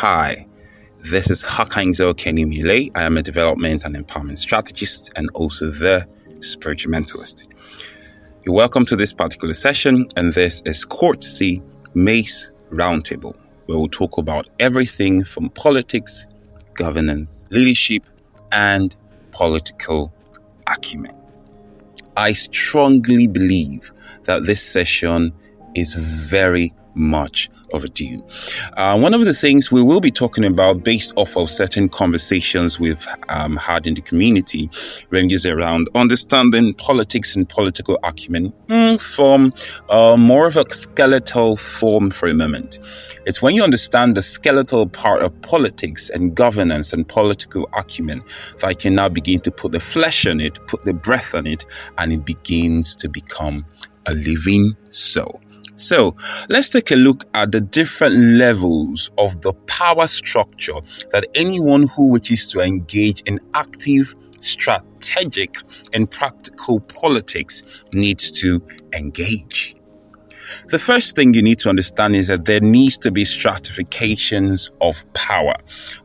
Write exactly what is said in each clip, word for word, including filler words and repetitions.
Hi, this is Hakainzo Kenimile. I am a development and empowerment strategist and also the spiritual mentalist. You're welcome to this particular session, and this is Courtesy Mace Roundtable, where we'll talk about everything from politics, governance, leadership, and political acumen. I strongly believe that this session is very much overdue. Uh, one of the things we will be talking about, based off of certain conversations we've um, had in the community, ranges around understanding politics and political acumen mm, from uh, more of a skeletal form for a moment. It's when you understand the skeletal part of politics and governance and political acumen that you can now begin to put the flesh on it, put the breath on it, and it begins to become a living soul. So let's take a look at the different levels of the power structure that anyone who wishes to engage in active, strategic, and practical politics needs to engage. The first thing you need to understand is that there needs to be stratifications of power.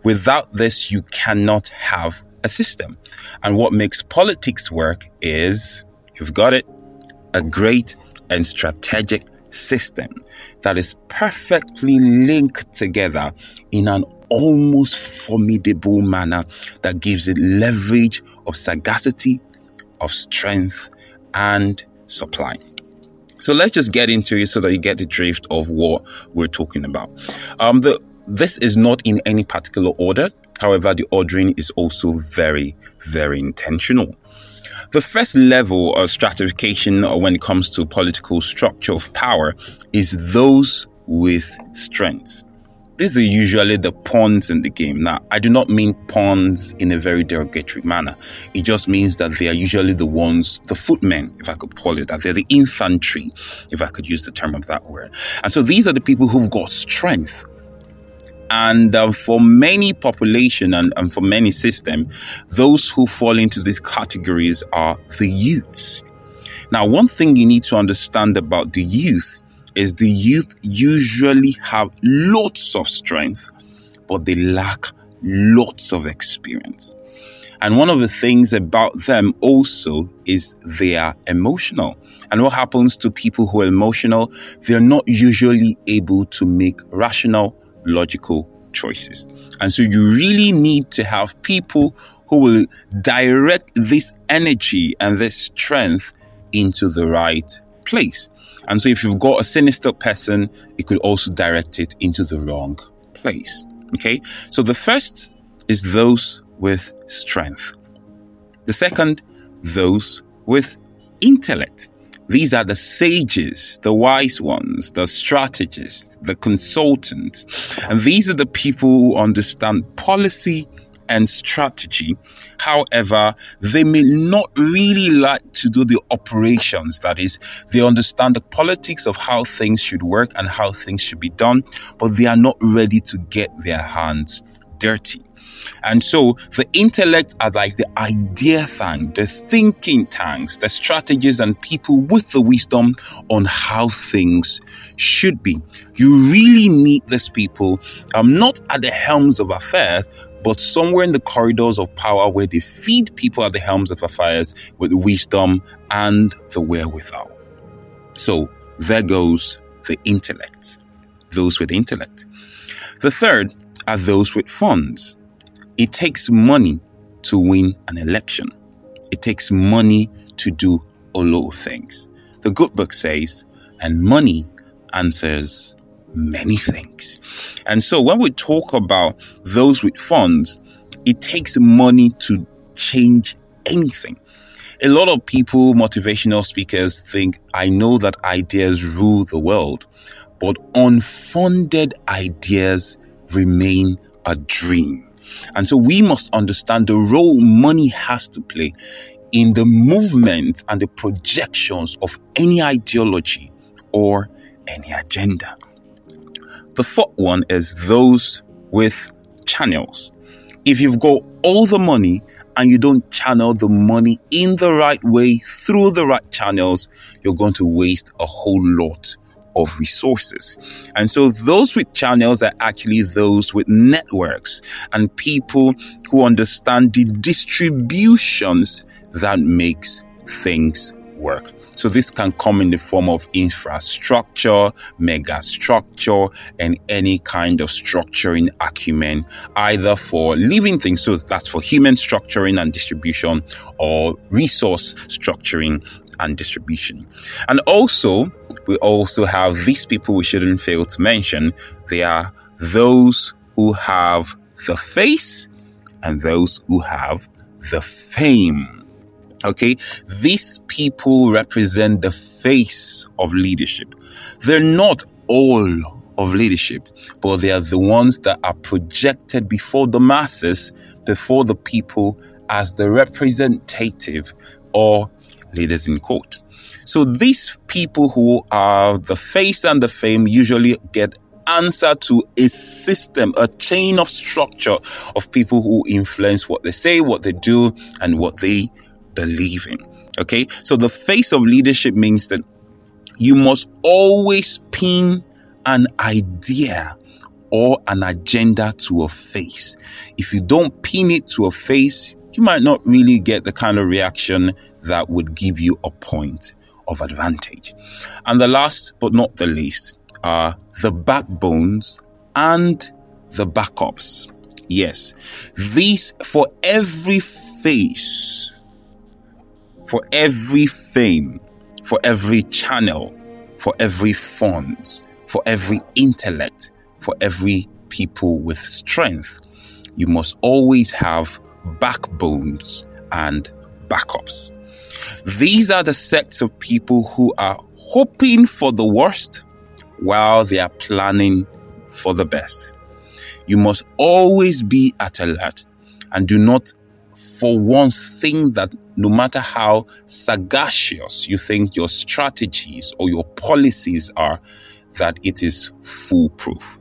Without this, you cannot have a system. And what makes politics work is, you've got it, a great and strategic system that is perfectly linked together in an almost formidable manner that gives it leverage of sagacity, of strength, and supply. So let's just get into it so that you get the drift of what we're talking about. Um, the, this is not in any particular order. However, the ordering is also very, very intentional. The first level of stratification when it comes to political structure of power is those with strengths. These are usually the pawns in the game. Now, I do not mean pawns in a very derogatory manner. It just means that they are usually the ones, the footmen, if I could call it that. They're the infantry, if I could use the term of that word. And so these are the people who've got strength. And uh, for many population and, and for many system, those who fall into these categories are the youths. Now, one thing you need to understand about the youth is the youth usually have lots of strength, but they lack lots of experience. And one of the things about them also is they are emotional. And what happens to people who are emotional? They're not usually able to make rational, logical choices. And so you really need to have people who will direct this energy and this strength into the right place. And so if you've got a sinister person, it could also direct it into the wrong place. Okay? So the first is those with strength. The second, those with intellect. These are the sages, the wise ones, the strategists, the consultants. And these are the people who understand policy and strategy. However, they may not really like to do the operations. That is, they understand the politics of how things should work and how things should be done, but they are not ready to get their hands dirty. And so the intellect are like the idea tank, the thinking tanks, the strategists and people with the wisdom on how things should be. You really need these people, um, not at the helms of affairs, but somewhere in the corridors of power where they feed people at the helms of affairs with wisdom and the wherewithal. So there goes the intellect, those with intellect. The third are those with funds. It takes money to win an election. It takes money to do a lot of things. The good book says, and money answers many things. And so when we talk about those with funds, it takes money to change anything. A lot of people, motivational speakers, think, I know that ideas rule the world, but unfunded ideas remain a dream. And so we must understand the role money has to play in the movement and the projections of any ideology or any agenda. The fourth one is those with channels. If you've got all the money and you don't channel the money in the right way through the right channels, you're going to waste a whole lot of resources. And so those with channels are actually those with networks and people who understand the distributions that makes things work. So this can come in the form of infrastructure, megastructure, and any kind of structuring acumen, either for living things, so that's for human structuring and distribution, or resource structuring and distribution. And also, we also have these people we shouldn't fail to mention. They are those who have the face and those who have the fame. Okay, these people represent the face of leadership. They're not all of leadership, but they are the ones that are projected before the masses, before the people, as the representative or leaders in quote. So these people who are the face and the fame usually get answer to a system, a chain of structure of people who influence what they say, what they do, and what they believe in. Okay, so the face of leadership means that you must always pin an idea or an agenda to a face. If you don't pin it to a face, you might not really get the kind of reaction that would give you a point of advantage. And the last but not the least are the backbones and the backups. Yes, these for every face, for every fame, for every channel, for every funds, for every intellect, for every people with strength, you must always have backbones and backups. These are the sects of people who are hoping for the worst while they are planning for the best. You must always be at alert and do not for once think that no matter how sagacious you think your strategies or your policies are, that it is foolproof.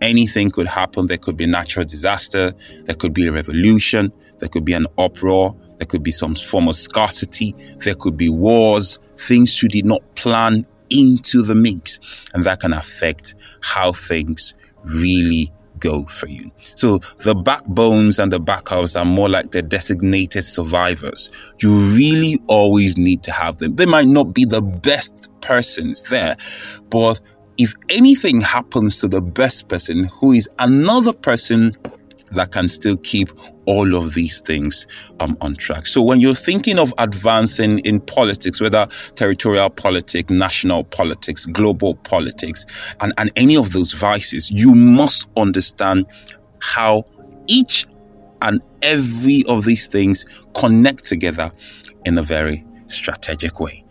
Anything could happen. There could be a natural disaster. There could be a revolution. There could be an uproar. There could be some form of scarcity. There could be wars, things you did not plan into the mix. And that can affect how things really go for you. So the backbones and the backups are more like the designated survivors. You really always need to have them. They might not be the best persons there, but if anything happens to the best person, who is another person that can still keep all of these things um, on track. So when you're thinking of advancing in politics, whether territorial politics, national politics, global politics, and, and any of those vices, you must understand how each and every of these things connect together in a very strategic way.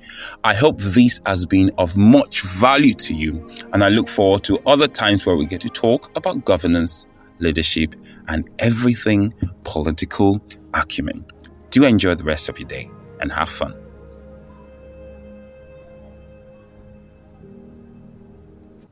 I hope this has been of much value to you, and I look forward to other times where we get to talk about governance, leadership, and everything political acumen. Do enjoy the rest of your day and have fun.